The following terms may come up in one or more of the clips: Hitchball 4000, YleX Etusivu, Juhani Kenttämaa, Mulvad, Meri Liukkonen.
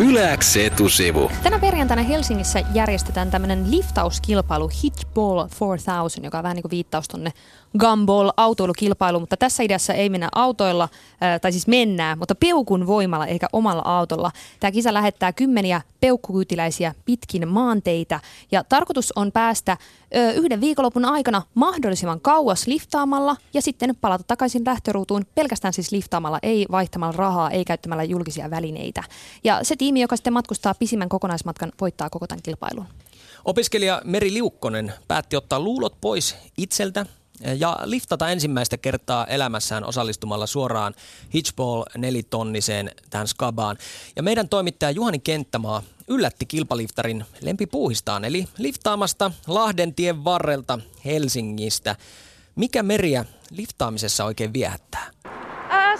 YleX Etusivu. Tänä perjantaina Helsingissä järjestetään tämmöinen liftauskilpailu Hitchball 4000, joka on vähän niin kuin viittaus tonne gumball-autoilukilpailuun, mutta tässä ideassa ei mennä autoilla, tai siis mennään, mutta peukun voimalla eikä omalla autolla. Tämä kisa lähettää kymmeniä peukkukyytiläisiä pitkin maanteitä ja tarkoitus on päästä yhden viikonlopun aikana mahdollisimman kauas liftaamalla ja sitten palata takaisin lähtöruutuun pelkästään siis liftaamalla, ei vaihtamalla rahaa, ei käyttämällä julkisia välineitä. Ja se tiimi, joka sitten matkustaa pisimmän kokonaismatkan, voittaa koko tämän kilpailun. Opiskelija Meri Liukkonen päätti ottaa luulot pois itseltä ja liftata ensimmäistä kertaa elämässään osallistumalla suoraan Hitchball 4-tonniseen tähän skabaan. Ja meidän toimittaja Juhani Kenttämaa yllätti kilpaliftarin lempipuuhistaan, eli liftaamasta Lahdentien varrelta Helsingistä. Mikä Meriä liftaamisessa oikein viehättää?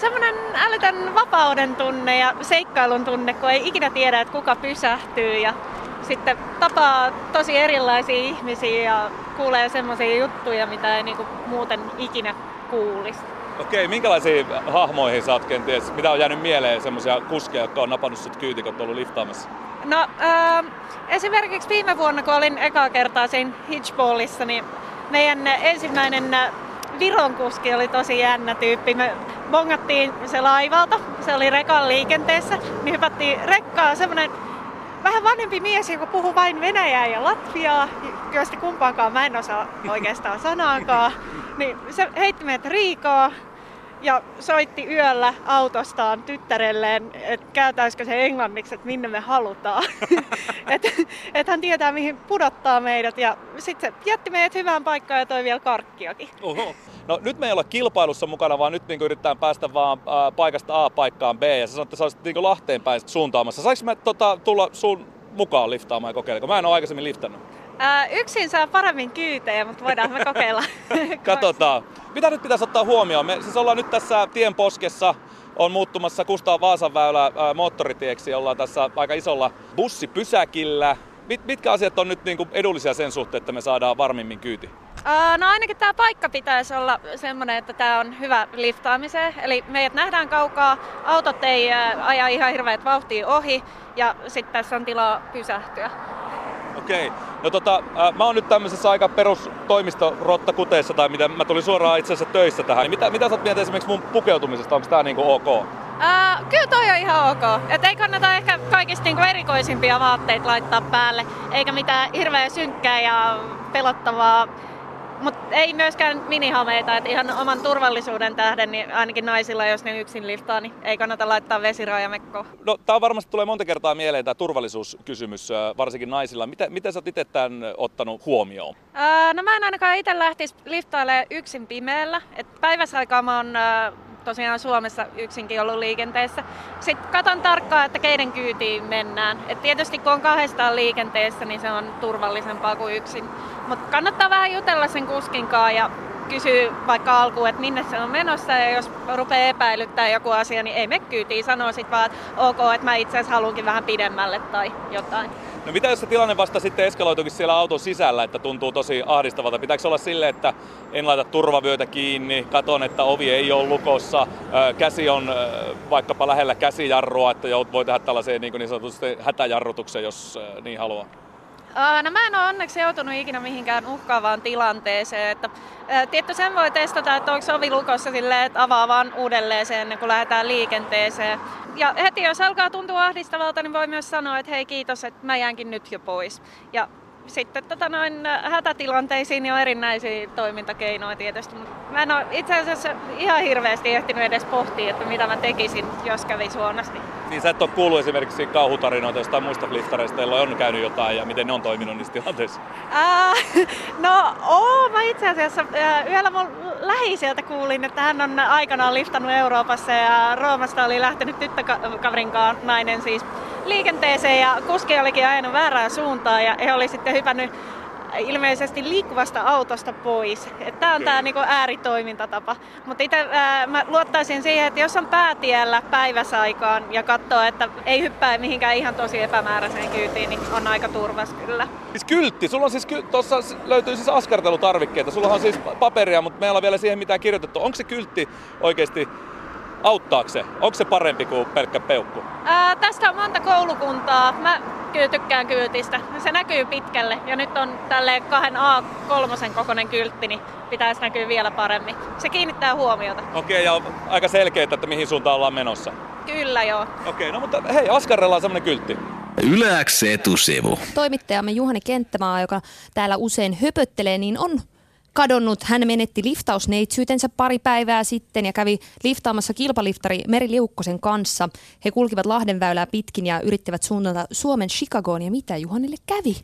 Semmoinen älytön vapauden tunne ja seikkailun tunne, kun ei ikinä tiedä, että kuka pysähtyy ja sitten tapaa tosi erilaisia ihmisiä ja kuulee semmoisia juttuja, mitä ei niinku muuten ikinä kuulisi. Okei, minkälaisiin hahmoihin sä oot kenties? Mitä on jäänyt mieleen semmoisia kuskeja, jotka on napannut sut kyyti, kun oot ollut liftaamassa? No esimerkiksi viime vuonna, kun olin ekaa kertaa siinä Hitchballissa, niin meidän ensimmäinen Viron kuski oli tosi jännä tyyppi. Me bongattiin se laivalta, se oli rekan liikenteessä, niin hypättiin rekkaan semmoinen vähän vanhempi mies, joka puhuu vain venäjää ja latviaa. Kyllä sitä kumpaankaan mä en osaa oikeastaan sanaakaan. Niin se heitti meidät riikaa ja soitti yöllä autostaan tyttärelleen, että käytäisikö se englanniksi, että minne me halutaan. Että hän tietää, mihin pudottaa meidät. Ja sitten se jätti meidät hyvään paikkaan ja toi vielä karkkiakin. Oho. No nyt me ei olla kilpailussa mukana, vaan nyt niin yritetään päästä vaan paikasta A paikkaan B. Ja sä sanoit, että sä olisit niin Lahteen päin suuntaamassa. Saanko mä tulla sun mukaan liftaamaan ja kokeilla? Mä en ole aikaisemmin liftannut. Yksin saa paremmin kyytejä, mutta voidaan me kokeilla. Katsotaan. Mitä nyt pitäisi ottaa huomioon? Me siis ollaan nyt tässä tienposkessa, on muuttumassa Kustaa Vaasanväylä moottoritieksi, ollaan tässä aika isolla bussipysäkillä. Mitkä asiat on nyt niinku edullisia sen suhteen, että me saadaan varmimmin kyyti? No ainakin tämä paikka pitäisi olla semmoinen, että tämä on hyvä liftaamiseen. Eli meidät nähdään kaukaa, autot ei aja ihan hirveät vauhtia ohi ja sitten tässä on tilaa pysähtyä. Okei. No mä oon nyt tämmöisessä aika perustoimistorottakuteessa tai mitä mä tulin suoraan itse asiassa töissä tähän. Mitä sä oot mieltä esimerkiksi mun pukeutumisesta? Onko tää niinku ok? Kyllä toi on ihan ok. Et ei kannata ehkä kaikista niinku erikoisimpia vaatteita laittaa päälle. Eikä mitään hirveä synkkää ja pelottavaa. Mut ei myöskään minihameita. Et ihan oman turvallisuuden tähden, niin ainakin naisilla, jos ne yksin liftaa, niin ei kannata laittaa vesiraajamekkoa. No tää varmasti tulee monta kertaa mieleen tää turvallisuuskysymys, varsinkin naisilla. Miten sä oot ite tän ottanut huomioon? No mä en ainakaan ite lähtisi liftailemaan yksin pimeällä. Et päiväsaikaa mä oon tosiaan Suomessa yksinkin ollut liikenteessä. Sitten katon tarkkaan, että keiden kyytiin mennään. Et tietysti kun on kahdestaan liikenteessä, niin se on turvallisempaa kuin yksin. Mutta kannattaa vähän jutella sen kuskinkaan ja kysyä vaikka alkuun, että minne se on menossa. Ja jos rupeaa epäilyttää joku asia, niin ei me kyytiin. Sanoo sitten vaan, että ok, että mä itse asiassa haluankin vähän pidemmälle tai jotain. No mitä jos se tilanne vasta sitten eskaloitukin siellä auton sisällä, että tuntuu tosi ahdistavalta? Pitääkö olla silleen, että en laita turvavyötä kiinni, katon, että ovi ei ole lukossa, käsi on vaikkapa lähellä käsijarrua, että voi tehdä tällaiseen niin sanotusti hätäjarrutukseen, jos niin haluaa? No mä en ole onneksi joutunut ikinä mihinkään uhkaavaan tilanteeseen. Tietty sen voi testata, että onko ovi lukossa silleen, että avaa vaan uudelleen sen ennen kuin lähdetään liikenteeseen. Ja heti jos alkaa tuntua ahdistavalta, niin voi myös sanoa, että hei kiitos, että mä jäänkin nyt jo pois. Ja sitten hätätilanteisiin niin on erinäisiä toimintakeinoja tietysti. Mä en ole itse asiassa ihan hirveästi ehtinyt edes pohtia, että mitä mä tekisin, jos kävisi huonosti. Niin sä et ole kuullut esimerkiksi kauhutarinoita jostain muista liftareista, joilla on käynyt jotain ja miten ne on toiminut niissä tilanteissa? Mä itse asiassa yöllä mun lähiseltä kuulin, että hän on aikanaan liftannut Euroopassa ja Roomasta oli lähtenyt tyttökaverinkaan nainen siis liikenteeseen ja kuski olikin ajanut väärään suuntaan ja he oli sitten hypännyt ilmeisesti liikkuvasta autosta pois. Tämä on tämä niinku ääritoimintatapa. Mutta itse mä luottaisin siihen, että jos on päätiellä päiväsaikaan ja katsoo, että ei hyppää mihinkään ihan tosi epämääräiseen kyytiin, niin on aika turvas kyllä. Siis kyltti, sulla on siis tuossa löytyy siis askartelutarvikkeita. Sulla on siis paperia, mutta meillä on vielä siihen mitään kirjoitettu. Onko se kyltti oikeasti Auttaako se? Onko se parempi kuin pelkkä peukku? Tästä on monta koulukuntaa. Mä tykkään kyytistä. Se näkyy pitkälle ja nyt on tälleen 2 A3 kokoinen kyltti, niin pitäisi näkyä vielä paremmin. Se kiinnittää huomiota. Okei, ja on aika selkeää, että mihin suuntaan ollaan menossa. Kyllä joo. Okei, no mutta hei, Askarrella on semmoinen kyltti. YleX Etusivu. Toimittajamme Juhani Kenttämaa, joka täällä usein höpöttelee, niin on kadonnut. Hän menetti liftausneitsyytensä pari päivää sitten ja kävi liftaamassa kilpaliftari Meri Liukkosen kanssa. He kulkivat Lahdenväylää pitkin ja yrittivät suunnata Suomen Chicagoon. Ja mitä Juhanille kävi?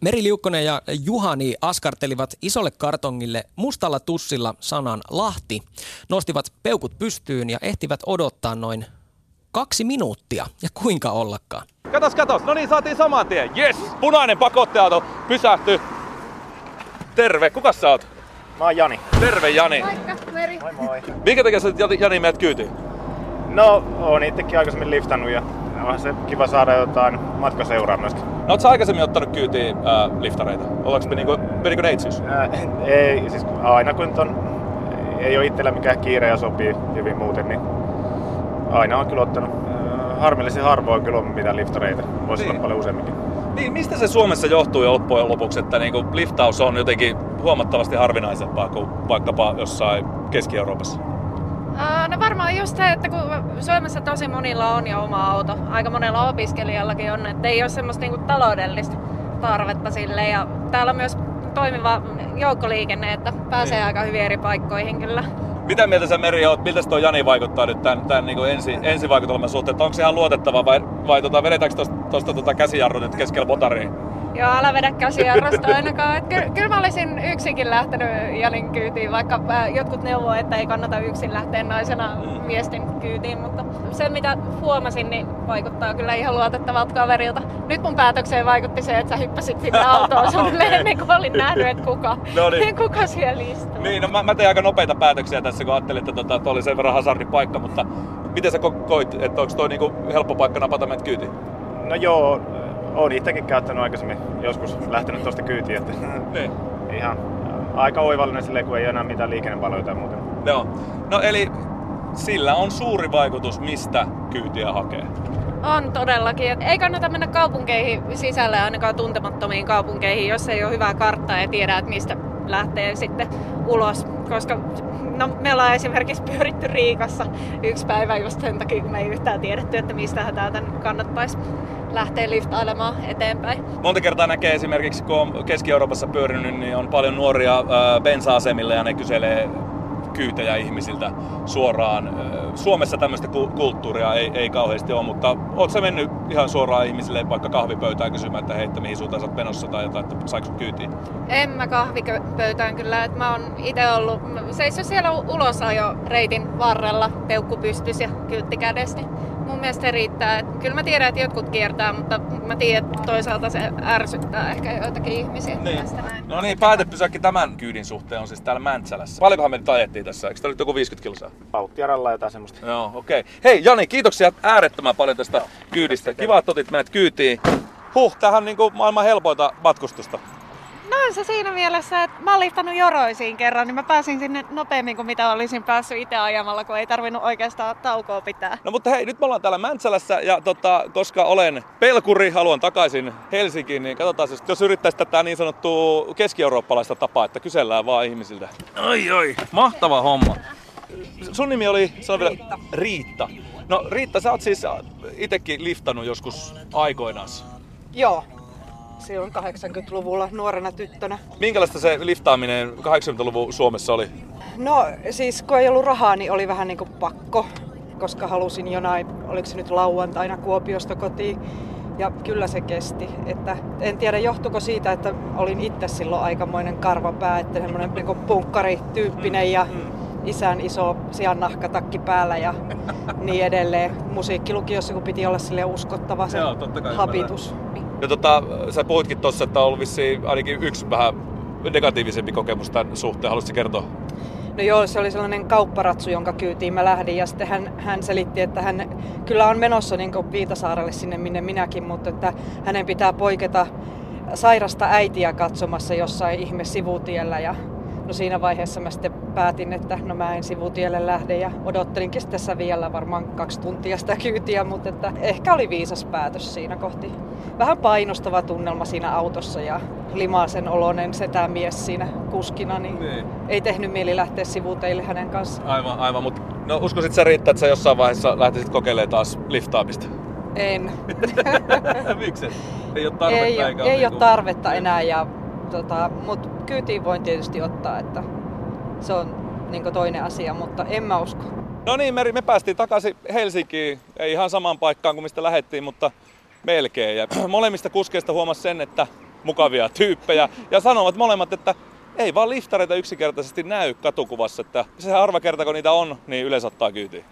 Meri Liukkonen ja Juhani askartelivat isolle kartongille mustalla tussilla sanan Lahti, nostivat peukut pystyyn ja ehtivät odottaa noin 2 minuuttia. Ja kuinka ollakaan? Katos. No niin, saatiin saman tien. Jes, punainen pakotteauto pysähtyi. Terve, kuka sä oot? Mä oon Jani. Terve Jani. Moikka, Meri. Moi. Minkä takia sä Jani meidät kyytiin? No, oon itsekin aikaisemmin liftannut ja onhan se kiva saada jotain matkaseuraa myöskin. No oot sä aikaisemmin ottanut kyytiin liftareita? Ollaanko menikö neitsyys? Ei, siis aina kun ei oo itsellä mikään kiire ja sopii hyvin muuten, niin aina on kyllä ottanut. Harmillisen harvoin kyllä on mitään liftareita. Voisi olla paljon useamminkin. Niin, mistä se Suomessa johtuu jo loppujen lopuksi, että niinku liftaus on jotenkin huomattavasti harvinaisempaa kuin vaikkapa jossain Keski-Euroopassa? No varmaan just se, että kun Suomessa tosi monilla on jo oma auto, aika monella opiskelijallakin on, että ei ole semmoista niinku taloudellista tarvetta sille. Ja täällä on myös toimiva joukkoliikenne, että pääsee aika hyvin eri paikkoihin kyllä. Mitä mieltä sä Meri oot? Miltä tuo Jani vaikuttaa nyt tämän niin ensivaikutelman suhteen? Onko se ihan luotettava vai vedetäänkö tuosta käsijarru nyt keskellä potariin? Joo, älä vedä käsijarrusta ainakaan. Kyllä mä olisin yksinkin lähtenyt Janin kyytiin, vaikka jotkut neuvoo, että ei kannata yksin lähteä naisena miesten kyytiin. Mutta se mitä huomasin, niin vaikuttaa kyllä ihan luotettavalta kaverilta. Nyt mun päätökseen vaikutti se, että sä hyppäsit sinne autoon suunnilleen ennen kuin olin nähnyt, että kuka siellä istuu. Niin, no mä tein aika nopeita päätöksiä tässä, kun ajattelin, että tuo oli sen verran hazardipaikka. Mutta miten sä koit, että onko toi niinku helppo paikka napata meidät kyytiin? No joo. Olen itsekin käyttänyt aikaisemmin, joskus lähtenyt tuosta kyytiin, että ihan aika oivallinen silleen, kun ei enää mitään liikennevaloja tai muuten. Joo. No eli sillä on suuri vaikutus, mistä kyytiä hakee. On todellakin. Ei kannata mennä kaupunkeihin sisälle, ainakaan tuntemattomiin kaupunkeihin, jos ei ole hyvää karttaa ja tiedä, että mistä lähtee sitten ulos. Koska me ollaan esimerkiksi pyöritty Riikassa yksi päivä just sen takia, kun me ei yhtään tiedetty, että mistähän täältä nyt kannattaisi lähtee liftailemaan eteenpäin. Monta kertaa näkee esimerkiksi, kun on Keski-Euroopassa pyörinyt, niin on paljon nuoria bensa-asemilla ja ne kyselee kyytejä ihmisiltä suoraan. Suomessa tämmöistä kulttuuria ei kauheasti ole, mutta ootko sä mennyt ihan suoraan ihmisille vaikka kahvipöytään kysymään, että hei, mihin suuntaan sä oot menossa tai jotain, että saiko sut kyytiin? En mä kahvipöytään kyllä, että mä oon itse ollut seissyt siellä ulosajoreitin varrella, peukku pystys ja kyltti kädessä. Mun mielestä riittää. Kyllä mä tiedän, että jotkut kiertää, mutta mä tiedän, että toisaalta se ärsyttää ehkä joitakin ihmisiä. Niin. Näin. No niin, päätepysäkki tämän kyydin suhteen on siis täällä Mäntsälässä. Paljonkohan me nyt ajettiin tässä? Eikö tää nyt joku 50 kilsaa? Pauttiaralla jotain semmoista. Joo, okei. Okay. Hei Jani, kiitoksia äärettömän paljon tästä kyydistä. Kiva, että otit meidät kyytiin. Tämähän on niinku maailman helpointa matkustusta. No on se siinä mielessä, että mä oon liftannut Joroisiin kerran, niin mä pääsin sinne nopeammin kuin mitä olisin päässyt itse ajamalla, kun ei tarvinnut oikeastaan taukoa pitää. No mutta hei, nyt me ollaan täällä Mäntsälässä ja koska olen pelkuri, haluan takaisin Helsinkiin, niin katsotaan, jos yrittäisi tätä niin sanottua keski-eurooppalaista tapaa, että kysellään vaan ihmisiltä. Oi, mahtava homma. Sun nimi oli, sano vielä, Riitta. No Riitta, sä oot siis itekin liftannut joskus aikoinaan. Joo. Silloin 80-luvulla nuorena tyttönä. Minkälaista se liftaaminen 80-luvun Suomessa oli? No siis kun ei ollut rahaa, niin oli vähän niin kuin pakko, koska halusin jonain, oliko se nyt lauantaina Kuopiosta kotiin. Ja kyllä se kesti. Että en tiedä johtuiko siitä, että olin itse silloin aikamoinen karvapää, että semmoinen niin kuin punkkarityyppinen ja isän iso sian nahkatakki päällä ja niin edelleen. Musiikkilukiossa kun piti olla silleen uskottava se habitus. Ja sä puhuitkin tossa, että on ollut vissiin ainakin yksi vähän negatiivisempi kokemus tämän suhteen. Haluaisitko kertoa? No joo, se oli sellainen kaupparatsu, jonka kyytiin mä lähdin ja sitten hän selitti, että hän kyllä on menossa niin kuin Viitasaarelle sinne minne minäkin, mutta että hänen pitää poiketa sairasta äitiä katsomassa jossain ihme sivutiellä ja No siinä vaiheessa mä sitten päätin, että no mä en sivutielle lähde ja odottelinkin tässä vielä varmaan 2 tuntia sitä kyytiä, mutta että ehkä oli viisas päätös siinä kohti. Vähän painostava tunnelma siinä autossa ja limaisen oloinen setämies siinä kuskina, niin ei tehnyt mieli lähteä sivuteille hänen kanssaan. Aivan, mutta no uskoisit sä Riitta, että sä jossain vaiheessa lähtisit kokeilemaan taas liftaamista? En. Miksi? Ei ole tarvetta enää ja mut kyytiin voin tietysti ottaa, että se on niinku toinen asia, mutta en mä usko. No niin Meri, me päästiin takaisin Helsinkiin, ei ihan samaan paikkaan kuin mistä lähdettiin, mutta melkein. Ja molemmista kuskeista huomasi sen, että mukavia tyyppejä ja sanovat molemmat, että ei vaan liftareita yksinkertaisesti näy katukuvassa, että sehän harva kerta kun niitä on, niin yleensä ottaa kyytiin.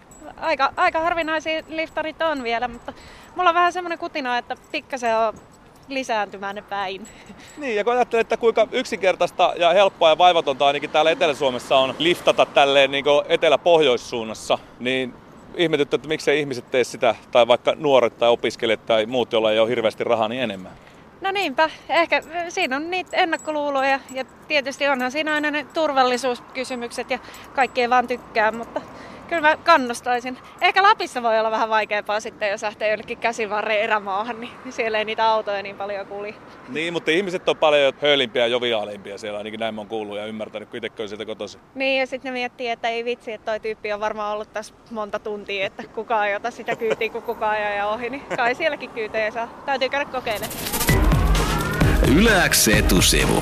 Aika harvinaisia liftarit on vielä, mutta mulla on vähän semmoinen kutina, että pikkasen on lisääntymään ne päin. Niin, ja kun ajattelee, että kuinka yksinkertaista ja helppoa ja vaivatonta ainakin täällä Etelä-Suomessa on liftata tälleen niin kuin etelä-pohjoissuunnassa, niin ihmetyttää, että miksei ihmiset tee sitä, tai vaikka nuoret tai opiskelijat tai muut, joilla ei ole hirveästi rahaa, niin enemmän. No niinpä, ehkä siinä on niitä ennakkoluuloja ja tietysti onhan siinä aina ne turvallisuuskysymykset ja kaikki ei vaan tykkää, mutta kyllä mä kannustaisin. Ehkä Lapissa voi olla vähän vaikeampaa sitten, jos lähtee jollekin käsivarren erämaahan, niin siellä ei niitä autoja niin paljon kulje. Niin, mutta ihmiset on paljon höylimpiä ja joviaalimpia siellä, ainakin näin mä oon kuullut ja ymmärtänyt, kun itsekin on sieltä kotoisin. Niin, ja sitten ne miettii, että ei vitsi, että toi tyyppi on varmaan ollut tässä monta tuntia, että kukaan ei ota sitä kyytiä, kun kukaan ei aja ohi, niin kai sielläkin kyytejä saa. Täytyy käydä kokeilemaan. YleX Etusivu.